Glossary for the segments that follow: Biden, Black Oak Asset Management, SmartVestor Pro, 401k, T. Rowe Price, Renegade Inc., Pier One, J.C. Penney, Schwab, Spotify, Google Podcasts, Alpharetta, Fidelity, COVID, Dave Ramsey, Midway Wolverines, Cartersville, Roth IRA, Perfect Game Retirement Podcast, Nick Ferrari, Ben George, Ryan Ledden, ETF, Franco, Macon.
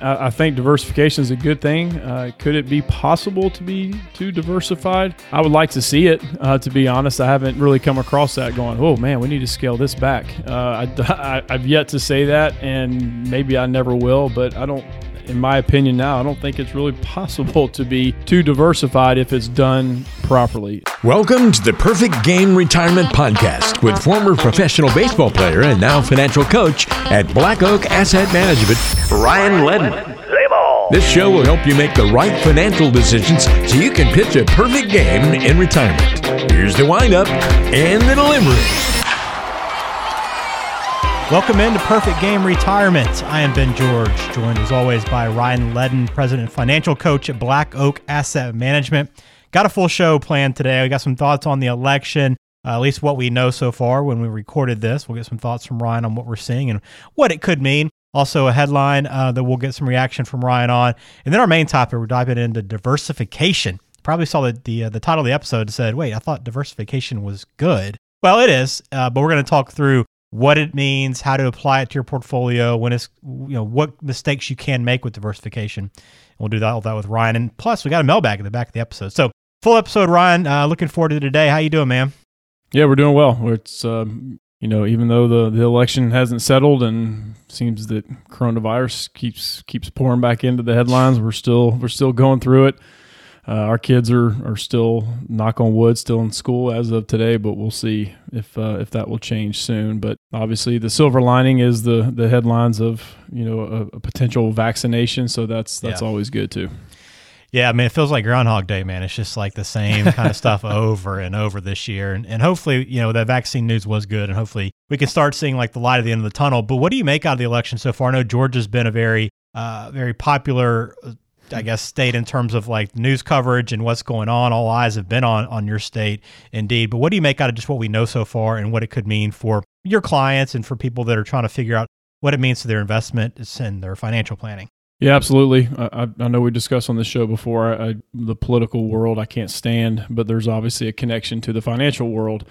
I think diversification is a good thing. Could it be possible to be too diversified? I would like to see it. To be honest, I haven't really come across that going, oh man, we need to scale this back. I've yet to say that, and maybe I never will, but I don't, in my opinion now, I don't think it's really possible to be too diversified if it's done properly. Welcome to the Perfect Game Retirement Podcast with former professional baseball player and now financial coach at Black Oak Asset Management, Ryan Ledden. This show will help you make the right financial decisions so you can pitch a perfect game in retirement. Here's the windup and the delivery. Welcome into Perfect Game Retirement. I am Ben George, joined as always by Ryan Ledden, President and Financial Coach at Black Oak Asset Management. Got a full show planned today. We got some thoughts on the election, at least what we know so far when we recorded this. We'll get some thoughts from Ryan on what we're seeing and what it could mean. Also a headline that we'll get some reaction from Ryan on. And then our main topic, we're diving into diversification. Probably saw that the title of the episode said, wait, I thought diversification was good. Well, it is, but we're going to talk through what it means, how to apply it to your portfolio, when it's, you know, what mistakes you can make with diversification. And we'll do all that with Ryan. And plus, we got a mailbag at the back of the episode. So full episode, Ryan. Looking forward to today. How you doing, man? Yeah, we're doing well. It's even though the election hasn't settled and seems that coronavirus keeps pouring back into the headlines, we're still going through it. Our kids are still, knock on wood, still in school as of today, but we'll see if that will change soon. But obviously, the silver lining is the headlines of a potential vaccination, so that's always good too. Yeah, I mean, it feels like Groundhog Day, man. It's just like the same kind of stuff over and over this year, and hopefully, that vaccine news was good, and hopefully we can start seeing like the light at the end of the tunnel. But what do you make out of the election so far? I know Georgia's been a very very popular, I guess, state in terms of like news coverage and what's going on. All eyes have been on your state indeed. But what do you make out of just what we know so far and what it could mean for your clients and for people that are trying to figure out what it means to their investments and their financial planning? Yeah, absolutely. I know we discussed on this show before, the political world I can't stand, but there's obviously a connection to the financial world.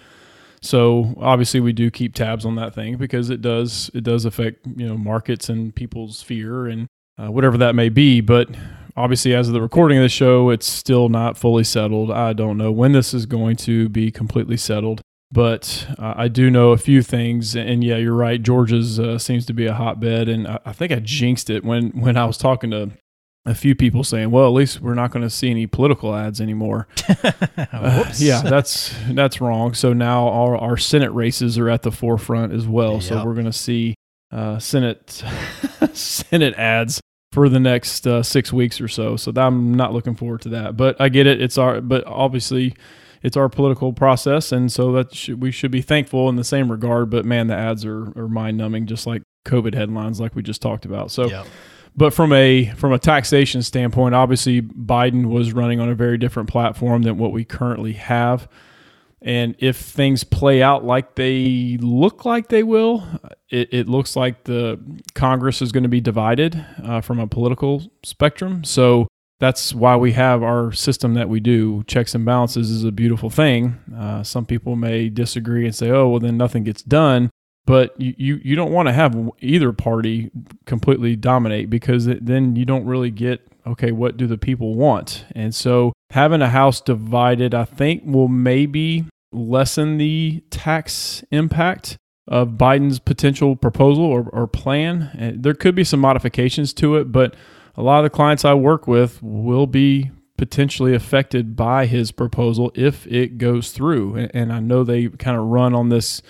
So obviously we do keep tabs on that thing because it does affect, markets and people's fear and whatever that may be. But obviously, as of the recording of the show, it's still not fully settled. I don't know when this is going to be completely settled, but I do know a few things. And yeah, you're right. Georgia's seems to be a hotbed. And I think I jinxed it when I was talking to a few people saying, well, at least we're not going to see any political ads anymore. Yeah, that's wrong. So now our Senate races are at the forefront as well. Yep. So we're going to see Senate ads for the next 6 weeks or so. So I'm not looking forward to that, but I get it. But obviously it's our political process. And so we should be thankful in the same regard, but man, the ads are mind numbing, just like COVID headlines, like we just talked about. So, yep. But from a taxation standpoint, obviously Biden was running on a very different platform than what we currently have. And if things play out like they look like they will, it looks like the Congress is going to be divided from a political spectrum. So that's why we have our system that we do. Checks and balances is a beautiful thing. Some people may disagree and say, oh, well, then nothing gets done. But you don't want to have either party completely dominate because then you don't really get, okay, what do the people want? And so having a house divided, I think, will maybe lessen the tax impact of Biden's potential proposal or plan. And there could be some modifications to it, but a lot of the clients I work with will be potentially affected by his proposal if it goes through. And I know they kind of run on this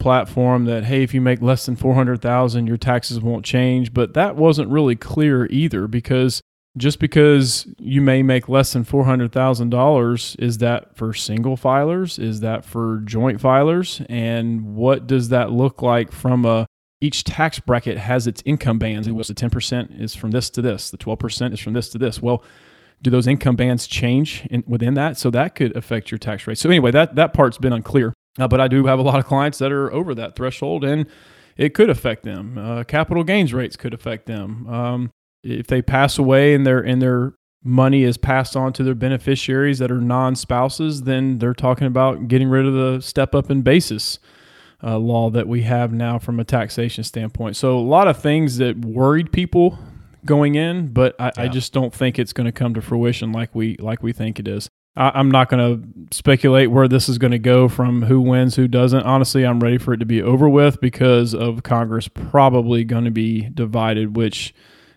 platform that, hey, if you make less than $400,000, your taxes won't change. But that wasn't really clear either, because just because you may make less than $400,000, is that for single filers? Is that for joint filers? And what does that look like from each tax bracket has its income bands. It was the 10% is from this to this. The 12% is from this to this. Well, do those income bands change within that? So that could affect your tax rate. So anyway, that part's been unclear. But I do have a lot of clients that are over that threshold, and it could affect them. Capital gains rates could affect them. If they pass away and their money is passed on to their beneficiaries that are non-spouses, then they're talking about getting rid of the step-up in basis law that we have now from a taxation standpoint. So a lot of things that worried people going in, but I just don't think it's going to come to fruition like we think it is. I'm not going to speculate where this is going to go from who wins, who doesn't. Honestly, I'm ready for it to be over with because of Congress probably going to be divided, which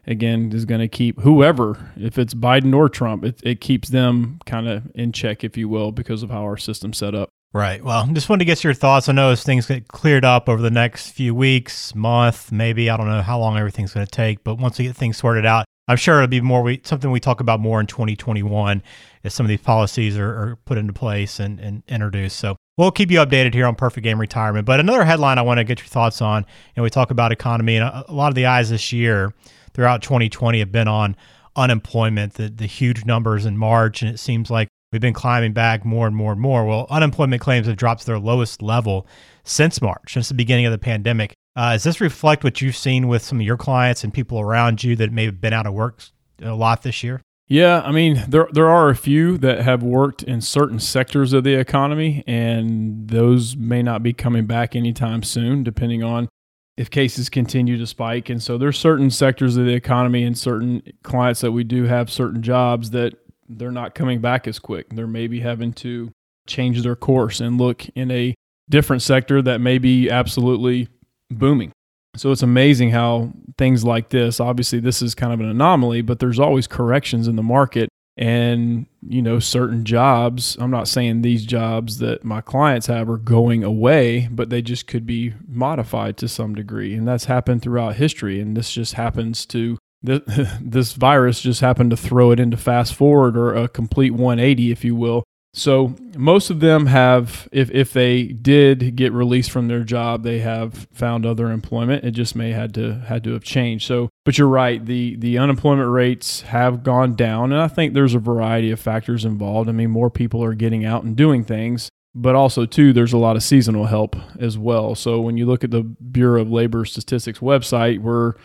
again is going to keep whoever, if it's Biden or Trump, it keeps them kind of in check, if you will, because of how our system's set up. Right. Well, just wanted to get your thoughts. I know as things get cleared up over the next few weeks, month, maybe, I don't know how long everything's going to take, but once we get things sorted out, I'm sure it'll be something we talk about more in 2021 as some of these policies are put into place and introduced. So we'll keep you updated here on Perfect Game Retirement. But another headline I want to get your thoughts on, and we talk about economy, and a lot of the eyes this year throughout 2020 have been on unemployment, the huge numbers in March, and it seems like we've been climbing back more and more and more. Well, unemployment claims have dropped to their lowest level since March, since the beginning of the pandemic. Does this reflect what you've seen with some of your clients and people around you that may have been out of work a lot this year? Yeah, I mean, there are a few that have worked in certain sectors of the economy, and those may not be coming back anytime soon, depending on if cases continue to spike. And so there's certain sectors of the economy and certain clients that we do have certain jobs that they're not coming back as quick. They're maybe having to change their course and look in a different sector that may be absolutely booming. So it's amazing how things like this, obviously this is kind of an anomaly, but there's always corrections in the market. And, you know, certain jobs, I'm not saying these jobs that my clients have are going away, but they just could be modified to some degree. And that's happened throughout history. And this just happens to this virus just happened to throw it into fast forward or a complete 180, if you will. So most of them have, if they did get released from their job, they have found other employment. It just may had to have changed. So, but you're right, the unemployment rates have gone down, and I think there's a variety of factors involved. I mean, more people are getting out and doing things, but also too, there's a lot of seasonal help as well. So when you look at the Bureau of Labor Statistics website, we're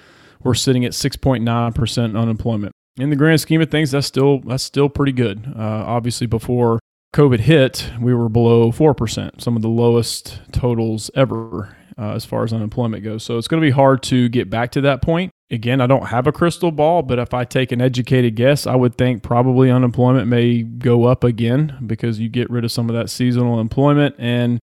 sitting at 6.9% unemployment. In the grand scheme of things, that's still pretty good. Obviously, before COVID hit, we were below 4%, some of the lowest totals ever as far as unemployment goes. So it's going to be hard to get back to that point. Again, I don't have a crystal ball, but if I take an educated guess, I would think probably unemployment may go up again because you get rid of some of that seasonal employment. And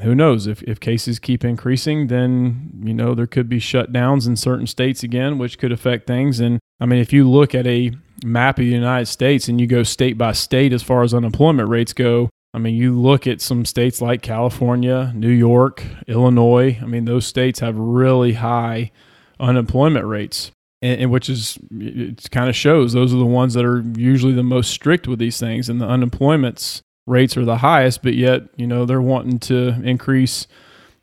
who knows, if cases keep increasing, then, you know, there could be shutdowns in certain states again, which could affect things. And I mean, if you look at a map of the United States and you go state by state as far as unemployment rates go, I mean, you look at some states like California, New York, Illinois. I mean, those states have really high unemployment rates, and which is, it kind of shows those are the ones that are usually the most strict with these things, and the unemployment's rates are the highest, but yet, you know, they're wanting to increase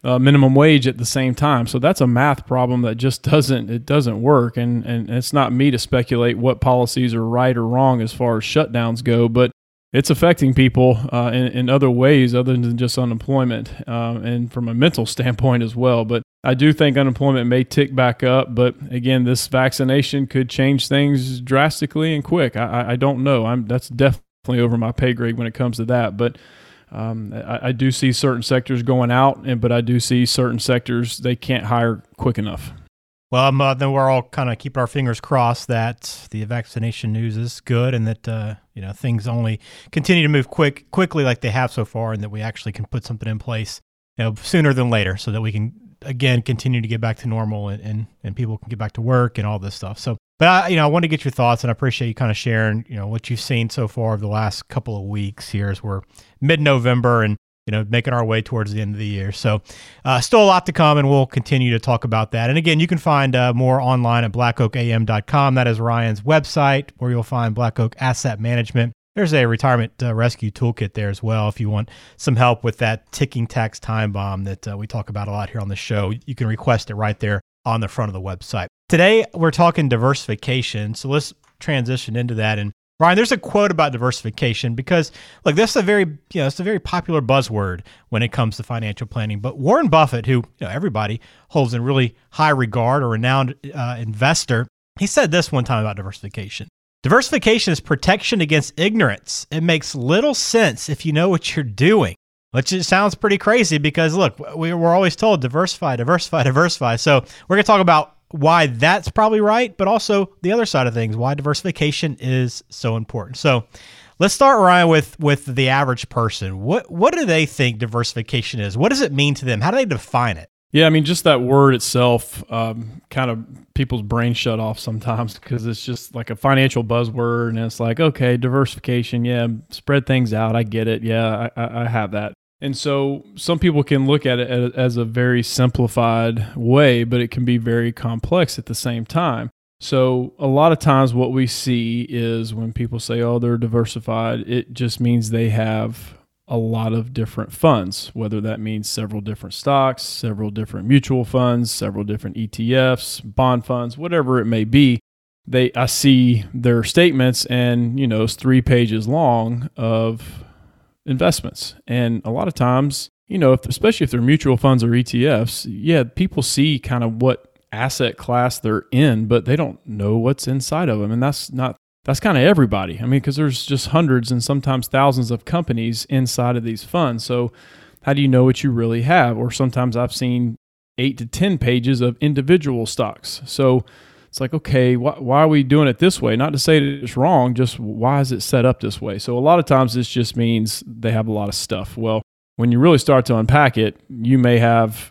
minimum wage at the same time. So that's a math problem that just doesn't work. And it's not me to speculate what policies are right or wrong as far as shutdowns go, but it's affecting people in other ways other than just unemployment and from a mental standpoint as well. But I do think unemployment may tick back up. But again, this vaccination could change things drastically and quick. I don't know. That's definitely over my pay grade when it comes to that. But I do see certain sectors going out, but I do see certain sectors they can't hire quick enough. Well, then we're all kind of keeping our fingers crossed that the vaccination news is good and that you know, things only continue to move quickly like they have so far, and that we actually can put something in place, you know, sooner than later so that we can, again, continue to get back to normal and people can get back to work and all this stuff. So, but I want to get your thoughts, and I appreciate you kind of sharing, you know, what you've seen so far over the last couple of weeks here as we're mid-November and, you know, making our way towards the end of the year. So still a lot to come, and we'll continue to talk about that. And again, you can find more online at blackoakam.com. That is Ryan's website, where you'll find Black Oak Asset Management. There's a retirement rescue toolkit there as well. If you want some help with that ticking tax time bomb that we talk about a lot here on the show, you can request it right there on the front of the website. Today, we're talking diversification. So let's transition into that. And Ryan, there's a quote about diversification because, look, that's it's a very popular buzzword when it comes to financial planning. But Warren Buffett, who, you know, everybody holds in really high regard, a renowned investor, he said this one time about diversification. Diversification is protection against ignorance. It makes little sense if you know what you're doing, which it sounds pretty crazy because, look, we're always told diversify, diversify, diversify. So we're going to talk about why that's probably right, but also the other side of things, why diversification is so important. So let's start, Ryan, with the average person. What do they think diversification is? What does it mean to them? How do they define it? Yeah, I mean, just that word itself, kind of people's brains shut off sometimes because it's just like a financial buzzword, and it's like, okay, diversification, yeah, spread things out, I get it, yeah, I have that. And so some people can look at it as a very simplified way, but it can be very complex at the same time. So a lot of times what we see is when people say, oh, they're diversified, it just means they have a lot of different funds, whether that means several different stocks, several different mutual funds, several different ETFs, bond funds, whatever it may be. I see their statements and, you know, it's 3 pages long of investments. And a lot of times, you know, especially if they're mutual funds or ETFs, yeah, people see kind of what asset class they're in, but they don't know what's inside of them. And that's kind of everybody. I mean, because there's just hundreds and sometimes thousands of companies inside of these funds. So how do you know what you really have? Or sometimes I've seen 8 to 10 pages of individual stocks. So it's like, okay, why are we doing it this way? Not to say that it's wrong, just why is it set up this way? So a lot of times this just means they have a lot of stuff. Well, when you really start to unpack it, you may have,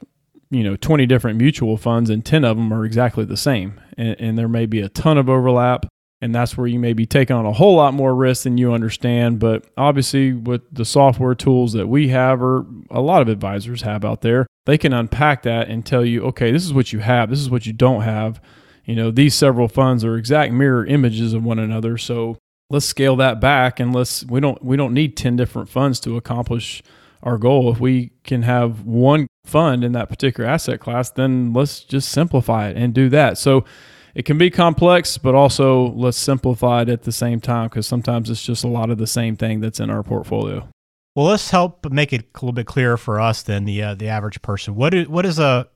you know, 20 different mutual funds and 10 of them are exactly the same. And there may be a ton of overlap. And that's where you may be taking on a whole lot more risk than you understand. But obviously with the software tools that we have, or a lot of advisors have out there, they can unpack that and tell you, okay, this is what you have. This is what you don't have. You know, these several funds are exact mirror images of one another. So let's scale that back and we don't need 10 different funds to accomplish our goal. If we can have one fund in that particular asset class, then let's just simplify it and do that. So it can be complex, but also let's simplify it at the same time, because sometimes it's just a lot of the same thing that's in our portfolio. Well, let's help make it a little bit clearer for us than the average person. What is an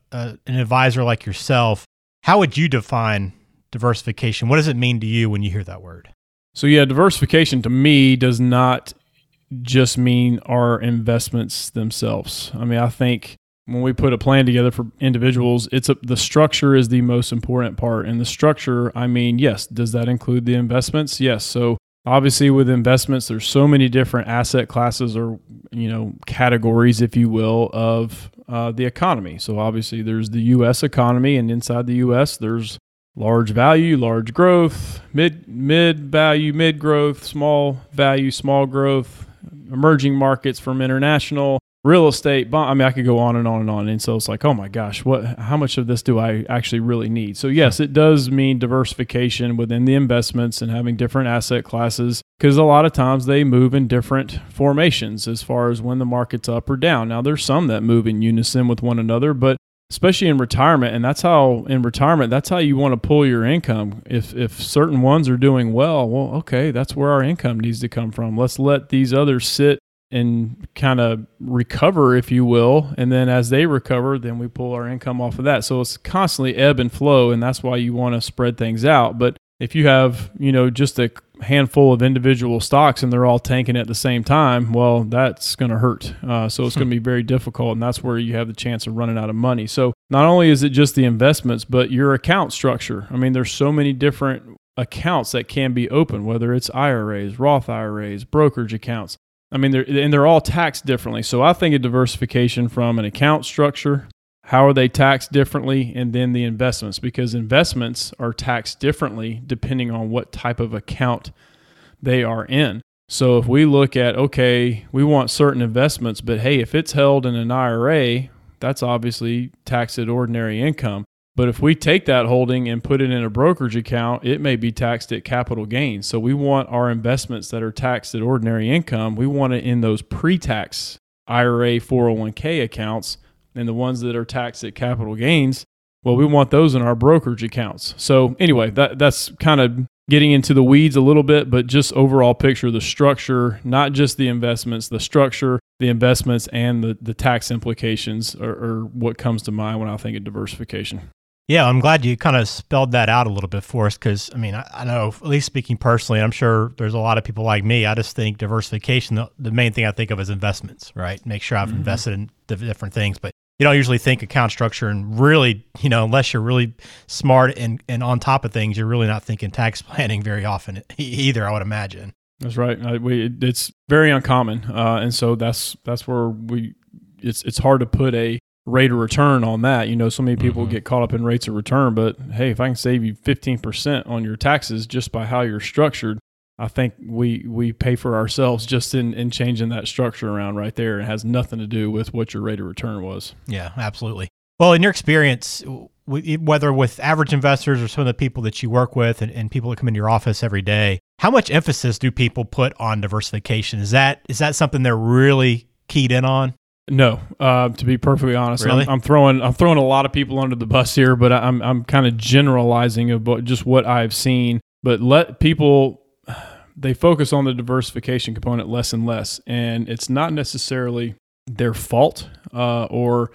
advisor like yourself? How would you define diversification? What does it mean to you when you hear that word? So yeah, diversification to me does not just mean our investments themselves. I mean, I think when we put a plan together for individuals, the structure is the most important part. And the structure, I mean, yes, does that include the investments? Yes. So obviously with investments, there's so many different asset classes or, you know, categories, if you will, of the economy. So obviously there's the U.S. economy, and inside the U.S. there's large value, large growth, mid value, mid growth, small value, small growth, emerging markets from international, real estate, bond. I mean, I could go on and on and on. And so it's like, oh my gosh, how much of this do I actually really need? So yes, it does mean diversification within the investments and having different asset classes, because a lot of times they move in different formations as far as when the market's up or down. Now there's some that move in unison with one another, but especially in retirement. And that's how you want to pull your income. If certain ones are doing well, okay, that's where our income needs to come from. Let's let these others sit and kind of recover, if you will. And then as they recover, then we pull our income off of that. So it's constantly ebb and flow. And that's why you want to spread things out. But if you have, you know, just a handful of individual stocks and they're all tanking at the same time, well, that's going to hurt. So it's going to be very difficult. And that's where you have the chance of running out of money. So not only is it just the investments, but your account structure. I mean, there's so many different accounts that can be open, whether it's IRAs, Roth IRAs, brokerage accounts. I mean, they're all taxed differently. So I think of diversification from an account structure, how are they taxed differently, and then the investments, because investments are taxed differently depending on what type of account they are in. So if we look at, okay, we want certain investments, but hey, if it's held in an IRA, that's obviously taxed at ordinary income. But if we take that holding and put it in a brokerage account, it may be taxed at capital gains. So we want our investments that are taxed at ordinary income, we want it in those pre-tax IRA 401k accounts, and the ones that are taxed at capital gains, well, we want those in our brokerage accounts. So anyway, that's kind of getting into the weeds a little bit, but just overall picture, the structure, not just the investments, the structure, the investments, and the tax implications are what comes to mind when I think of diversification. Yeah, I'm glad you kind of spelled that out a little bit for us, because I mean, I know, at least speaking personally, I'm sure there's a lot of people like me, I just think diversification, the main thing I think of is investments, right? Make sure I've invested in different things. But you don't usually think account structure, and really, you know, unless you're really smart and on top of things, you're really not thinking tax planning very often either, I would imagine. That's right. It's very uncommon. And so that's where it's hard to put a rate of return on that. You know, so many people get caught up in rates of return, but hey, if I can save you 15% on your taxes just by how you're structured, I think we pay for ourselves just in changing that structure around right there. It has nothing to do with what your rate of return was. Yeah, absolutely. Well, in your experience, whether with average investors or some of the people that you work with and people that come into your office every day, how much emphasis do people put on diversification? Is that something they're really keyed in on? No, to be perfectly honest, really? I'm throwing a lot of people under the bus here, but I'm kind of generalizing about just what I've seen. But let people. They focus on the diversification component less and less, and it's not necessarily their fault, or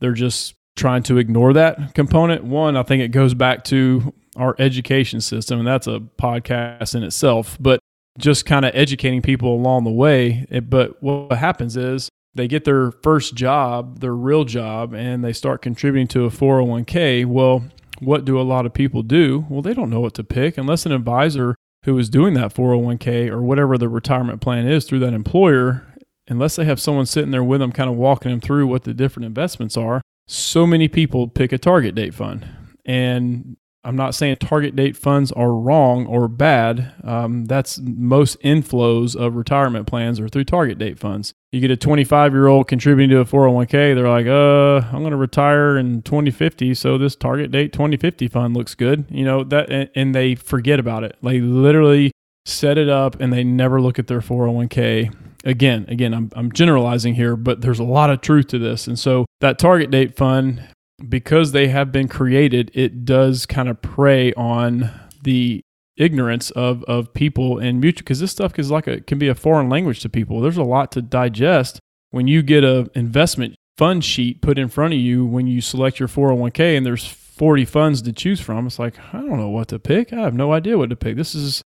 they're just trying to ignore that component. One, I think it goes back to our education system, and that's a podcast in itself, but just kind of educating people along the way. But what happens is they get their first job, their real job, and they start contributing to a 401k. Well, what do a lot of people do? Well, they don't know what to pick unless an advisor who is doing that 401k or whatever the retirement plan is through that employer, unless they have someone sitting there with them kind of walking them through what the different investments are. So many people pick a target date fund. And I'm not saying target date funds are wrong or bad. That's most inflows of retirement plans are through target date funds. You get a 25-year-old contributing to a 401k, they're like, I'm going to retire in 2050, so this target date 2050 fund looks good. You know, that, and they forget about it. They literally set it up and they never look at their 401k. Again, I'm generalizing here, but there's a lot of truth to this. And so that target date fund, because they have been created, it does kind of prey on the ignorance of people and mutual, because this stuff is can be a foreign language to people. There's a lot to digest when you get a investment fund sheet put in front of you when you select your 401k, and there's 40 funds to choose from. It's like, I don't know what to pick. I have no idea what to pick. This is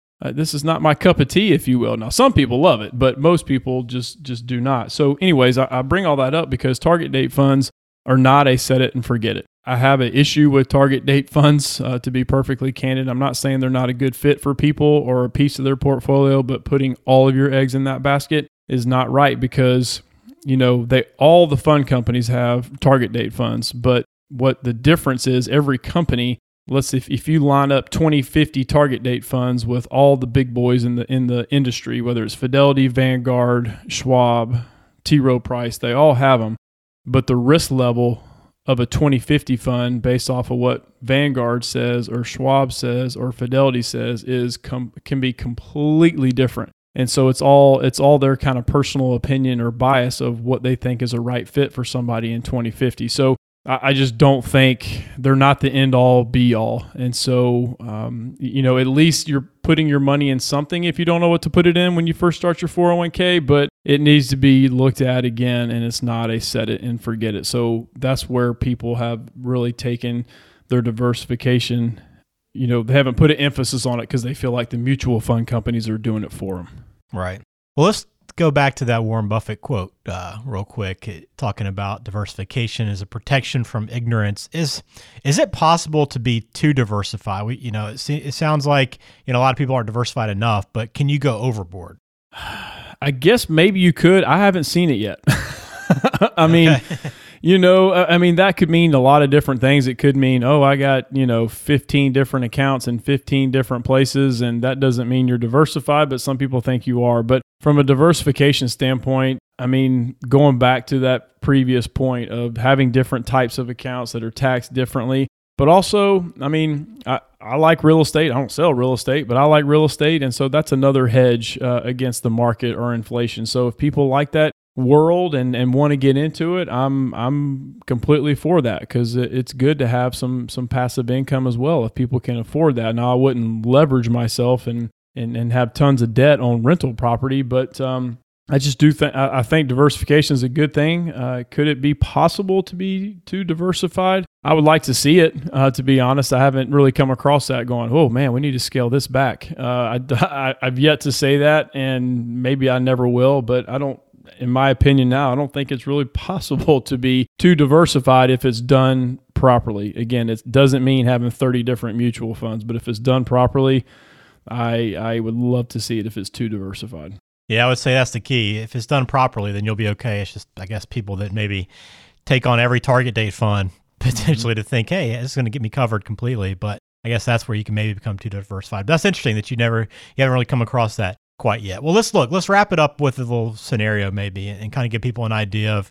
not my cup of tea, if you will. Now, some people love it, but most people just do not. So, anyways, I bring all that up because target date funds are not a set it and forget it. I have an issue with target date funds, to be perfectly candid. I'm not saying they're not a good fit for people or a piece of their portfolio, but putting all of your eggs in that basket is not right because, you know, all the fund companies have target date funds. But what the difference is, every company, let's say if you line up 20-50 target date funds with all the big boys in the industry, whether it's Fidelity, Vanguard, Schwab, T. Rowe Price, they all have them. But the risk level of a 2050 fund based off of what Vanguard says or Schwab says or Fidelity says is can be completely different. And so it's all their kind of personal opinion or bias of what they think is a right fit for somebody in 2050. So I just don't think they're not the end all be all. And so, you know, at least you're putting your money in something if you don't know what to put it in when you first start your 401k, but it needs to be looked at again, and it's not a set it and forget it. So that's where people have really taken their diversification. You know, they haven't put an emphasis on it because they feel like the mutual fund companies are doing it for them. Right. Well, let's go back to that Warren Buffett quote real quick, talking about diversification as a protection from ignorance. Is it possible to be too diversified? It sounds like, you know, a lot of people aren't diversified enough, but can you go overboard? I guess maybe you could. I haven't seen it yet. I mean, you know, I mean, that could mean a lot of different things. It could mean, oh, I got, you know, 15 different accounts in 15 different places. And that doesn't mean you're diversified, but some people think you are. But from a diversification standpoint, I mean, going back to that previous point of having different types of accounts that are taxed differently. But also, I mean, I like real estate. I don't sell real estate, but I like real estate. And so that's another hedge against the market or inflation. So if people like that world and want to get into it, I'm completely for that because it's good to have some passive income as well if people can afford that. Now, I wouldn't leverage myself and have tons of debt on rental property, but I just do think I think diversification is a good thing. Could it be possible to be too diversified? I would like to see it. To be honest, I haven't really come across that going, oh man, we need to scale this back. I've yet to say that, and maybe I never will. But I don't. in my opinion now, I don't think it's really possible to be too diversified if it's done properly. Again, it doesn't mean having 30 different mutual funds, but if it's done properly, I would love to see it if it's too diversified. Yeah, I would say that's the key. If it's done properly, then you'll be okay. It's just, I guess, people that maybe take on every target date fund potentially to think, hey, it's going to get me covered completely. But I guess that's where you can maybe become too diversified. But that's interesting that you haven't really come across that quite yet. Well, let's wrap it up with a little scenario maybe and kind of give people an idea of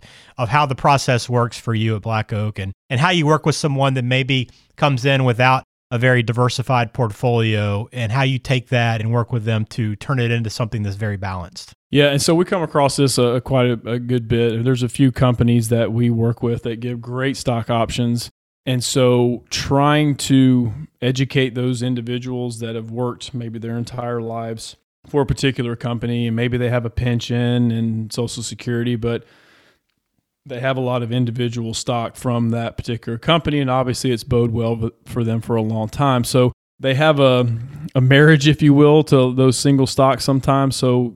how the process works for you at Black Oak and how you work with someone that maybe comes in without a very diversified portfolio and how you take that and work with them to turn it into something that's very balanced. Yeah. And so we come across this quite a good bit. There's a few companies that we work with that give great stock options. And so trying to educate those individuals that have worked maybe their entire lives for a particular company, and maybe they have a pension and Social Security, but they have a lot of individual stock from that particular company, and obviously it's bode well for them for a long time. So they have a marriage, if you will, to those single stocks sometimes. So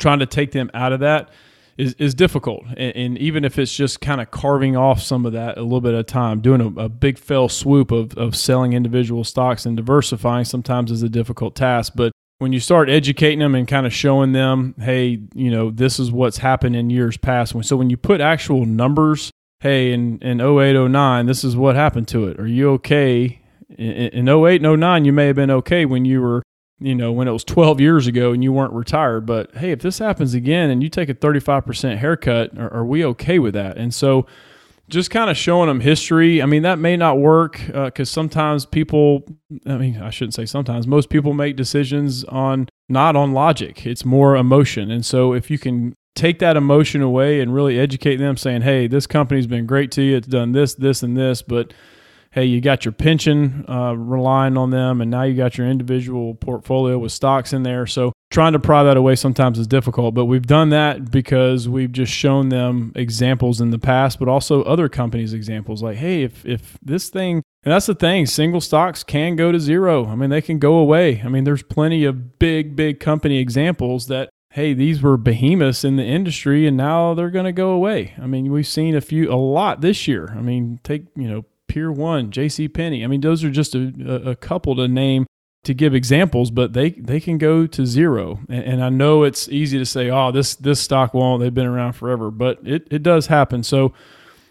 trying to take them out of that is difficult. And even if it's just kind of carving off some of that a little bit at a time, doing a big fell swoop of selling individual stocks and diversifying sometimes is a difficult task. But when you start educating them and kind of showing them, hey, you know, this is what's happened in years past. So when you put actual numbers, hey, in 08, 09, this is what happened to it. Are you okay? In 08 and 09, you may have been okay when you were, you know, when it was 12 years ago and you weren't retired. But hey, if this happens again and you take a 35% haircut, are we okay with that? And so just kind of showing them history. I mean, that may not work because sometimes people, I mean, I shouldn't say sometimes, most people make decisions not on logic. It's more emotion. And so if you can take that emotion away and really educate them saying, hey, this company's been great to you. It's done this, this, and this, but hey, you got your pension relying on them, and now you got your individual portfolio with stocks in there. So trying to pry that away sometimes is difficult, but we've done that because we've just shown them examples in the past, but also other companies' examples. Like, hey, if this thing, and that's the thing, single stocks can go to zero. I mean, they can go away. I mean, there's plenty of big company examples that, hey, these were behemoths in the industry, and now they're going to go away. I mean, we've seen a lot this year. I mean, take, you know, Pier One, J.C. Penney. I mean, those are just a couple to name to give examples, but they can go to zero. And I know it's easy to say, oh, this stock won't, they've been around forever, but it does happen. So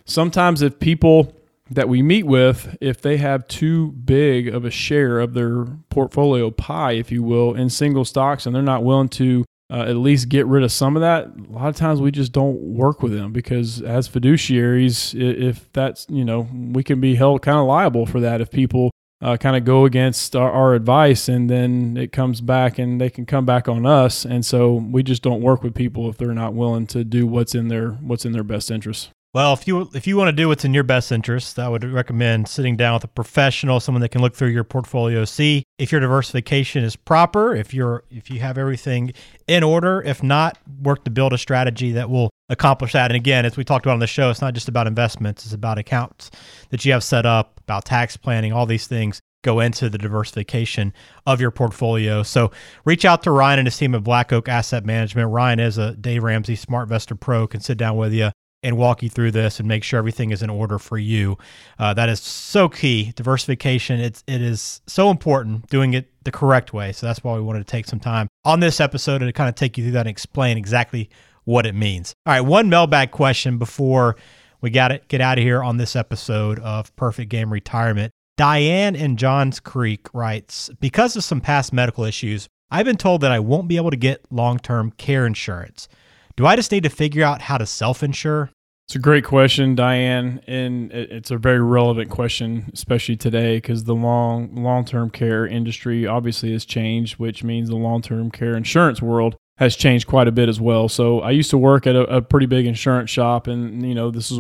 sometimes if people that we meet with, if they have too big of a share of their portfolio pie, if you will, in single stocks, and they're not willing to at least get rid of some of that, a lot of times we just don't work with them because as fiduciaries, if that's, you know, we can be held kind of liable for that if people kind of go against our advice and then it comes back and they can come back on us. And so we just don't work with people if they're not willing to do what's in their best interest. Well, if you want to do what's in your best interest, I would recommend sitting down with a professional, someone that can look through your portfolio, see if your diversification is proper, if you have everything in order. If not, work to build a strategy that will accomplish that. And again, as we talked about on the show, it's not just about investments, it's about accounts that you have set up, about tax planning, all these things go into the diversification of your portfolio. So reach out to Ryan and his team at Black Oak Asset Management. Ryan is a Dave Ramsey SmartVestor Pro, can sit down with you and walk you through this and make sure everything is in order for you. That is so key. Diversification, it is so important, doing it the correct way. So that's why we wanted to take some time on this episode to kind of take you through that and explain exactly what it means. All right, one mailbag question before we get out of here on this episode of Perfect Game Retirement. Diane in Johns Creek writes, because of some past medical issues, I've been told that I won't be able to get long-term care insurance. Do I just need to figure out how to self-insure? It's a great question, Diane, and it's a very relevant question, especially today, because the long-term care industry obviously has changed, which means the long-term care insurance world has changed quite a bit as well. So I used to work at a pretty big insurance shop, and you know, this was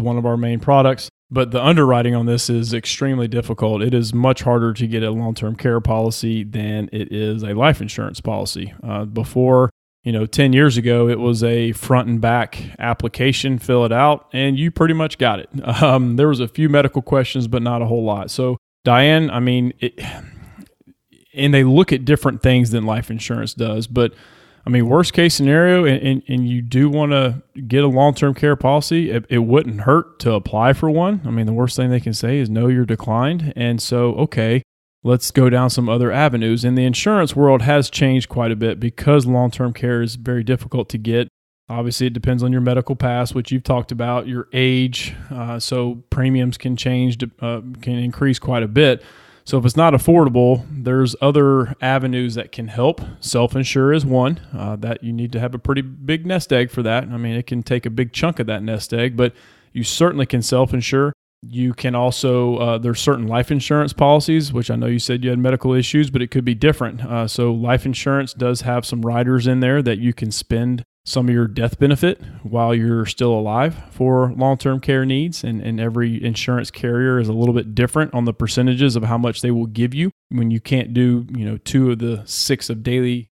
one of our main products. But the underwriting on this is extremely difficult. It is much harder to get a long-term care policy than it is a life insurance policy. Before, you know, 10 years ago, it was a front and back application, fill it out, and you pretty much got it. There was a few medical questions, but not a whole lot. So Diane, I mean, and they look at different things than life insurance does, but I mean, worst case scenario, and you do want to get a long-term care policy, it wouldn't hurt to apply for one. I mean, the worst thing they can say is, no, you're declined. And so, okay, let's go down some other avenues. And the insurance world has changed quite a bit because long-term care is very difficult to get. Obviously, it depends on your medical past, which you've talked about, your age. So premiums can change, can increase quite a bit. So if it's not affordable, there's other avenues that can help. Self-insure is one, that you need to have a pretty big nest egg for that. I mean, it can take a big chunk of that nest egg, but you certainly can self-insure. You can also, there's certain life insurance policies, which I know you said you had medical issues, but it could be different. So life insurance does have some riders in there that you can spend some of your death benefit while you're still alive for long-term care needs. And every insurance carrier is a little bit different on the percentages of how much they will give you when you can't do, you know, 2 of the 6 of daily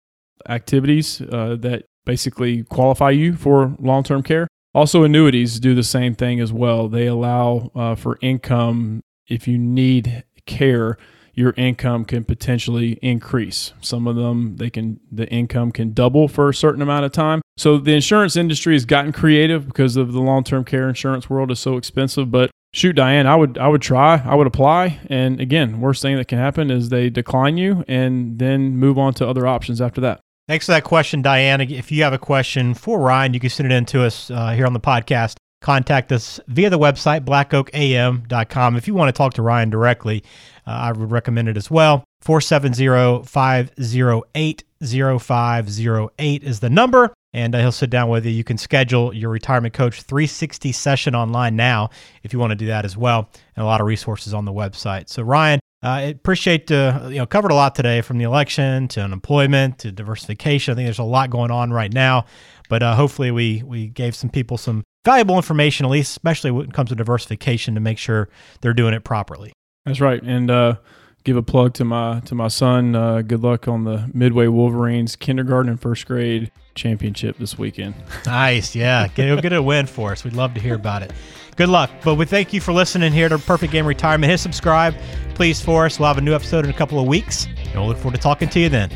activities that basically qualify you for long-term care. Also, annuities do the same thing as well. They allow for income. If you need care, your income can potentially increase. Some of them, the income can double for a certain amount of time. So the insurance industry has gotten creative because of the long-term care insurance world is so expensive. But shoot, Diane, I would try, I would apply. And again, worst thing that can happen is they decline you and then move on to other options after that. Thanks for that question, Diane. If you have a question for Ryan, you can send it in to us here on the podcast. Contact us via the website, blackoakam.com. If you want to talk to Ryan directly, I would recommend it as well. 470-508-0508 is the number, and he'll sit down with you. You can schedule your Retirement Coach 360 session online now if you want to do that as well, and a lot of resources on the website. So Ryan, I appreciate, covered a lot today, from the election to unemployment to diversification. I think there's a lot going on right now, but hopefully we gave some people some valuable information, at least, especially when it comes to diversification, to make sure they're doing it properly. That's right. And give a plug to my son. Good luck on the Midway Wolverines kindergarten and first grade championship this weekend. Nice. Yeah. Get a win for us. We'd love to hear about it. Good luck. But we thank you for listening here to Perfect Game Retirement. Hit subscribe, please, for us. We'll have a new episode in a couple of weeks, and we'll look forward to talking to you then.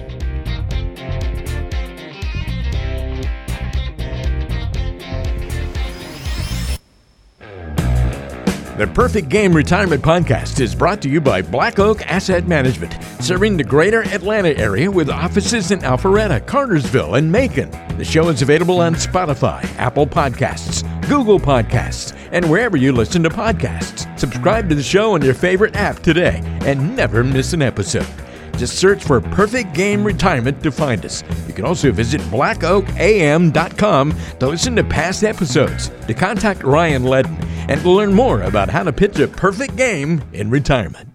The Perfect Game Retirement Podcast is brought to you by Black Oak Asset Management, serving the greater Atlanta area with offices in Alpharetta, Cartersville, and Macon. The show is available on Spotify, Apple Podcasts, Google Podcasts, and wherever you listen to podcasts. Subscribe to the show on your favorite app today and never miss an episode. Just search for Perfect Game Retirement to find us. You can also visit blackoakam.com to listen to past episodes, to contact Ryan Ledden, and to learn more about how to pitch a perfect game in retirement.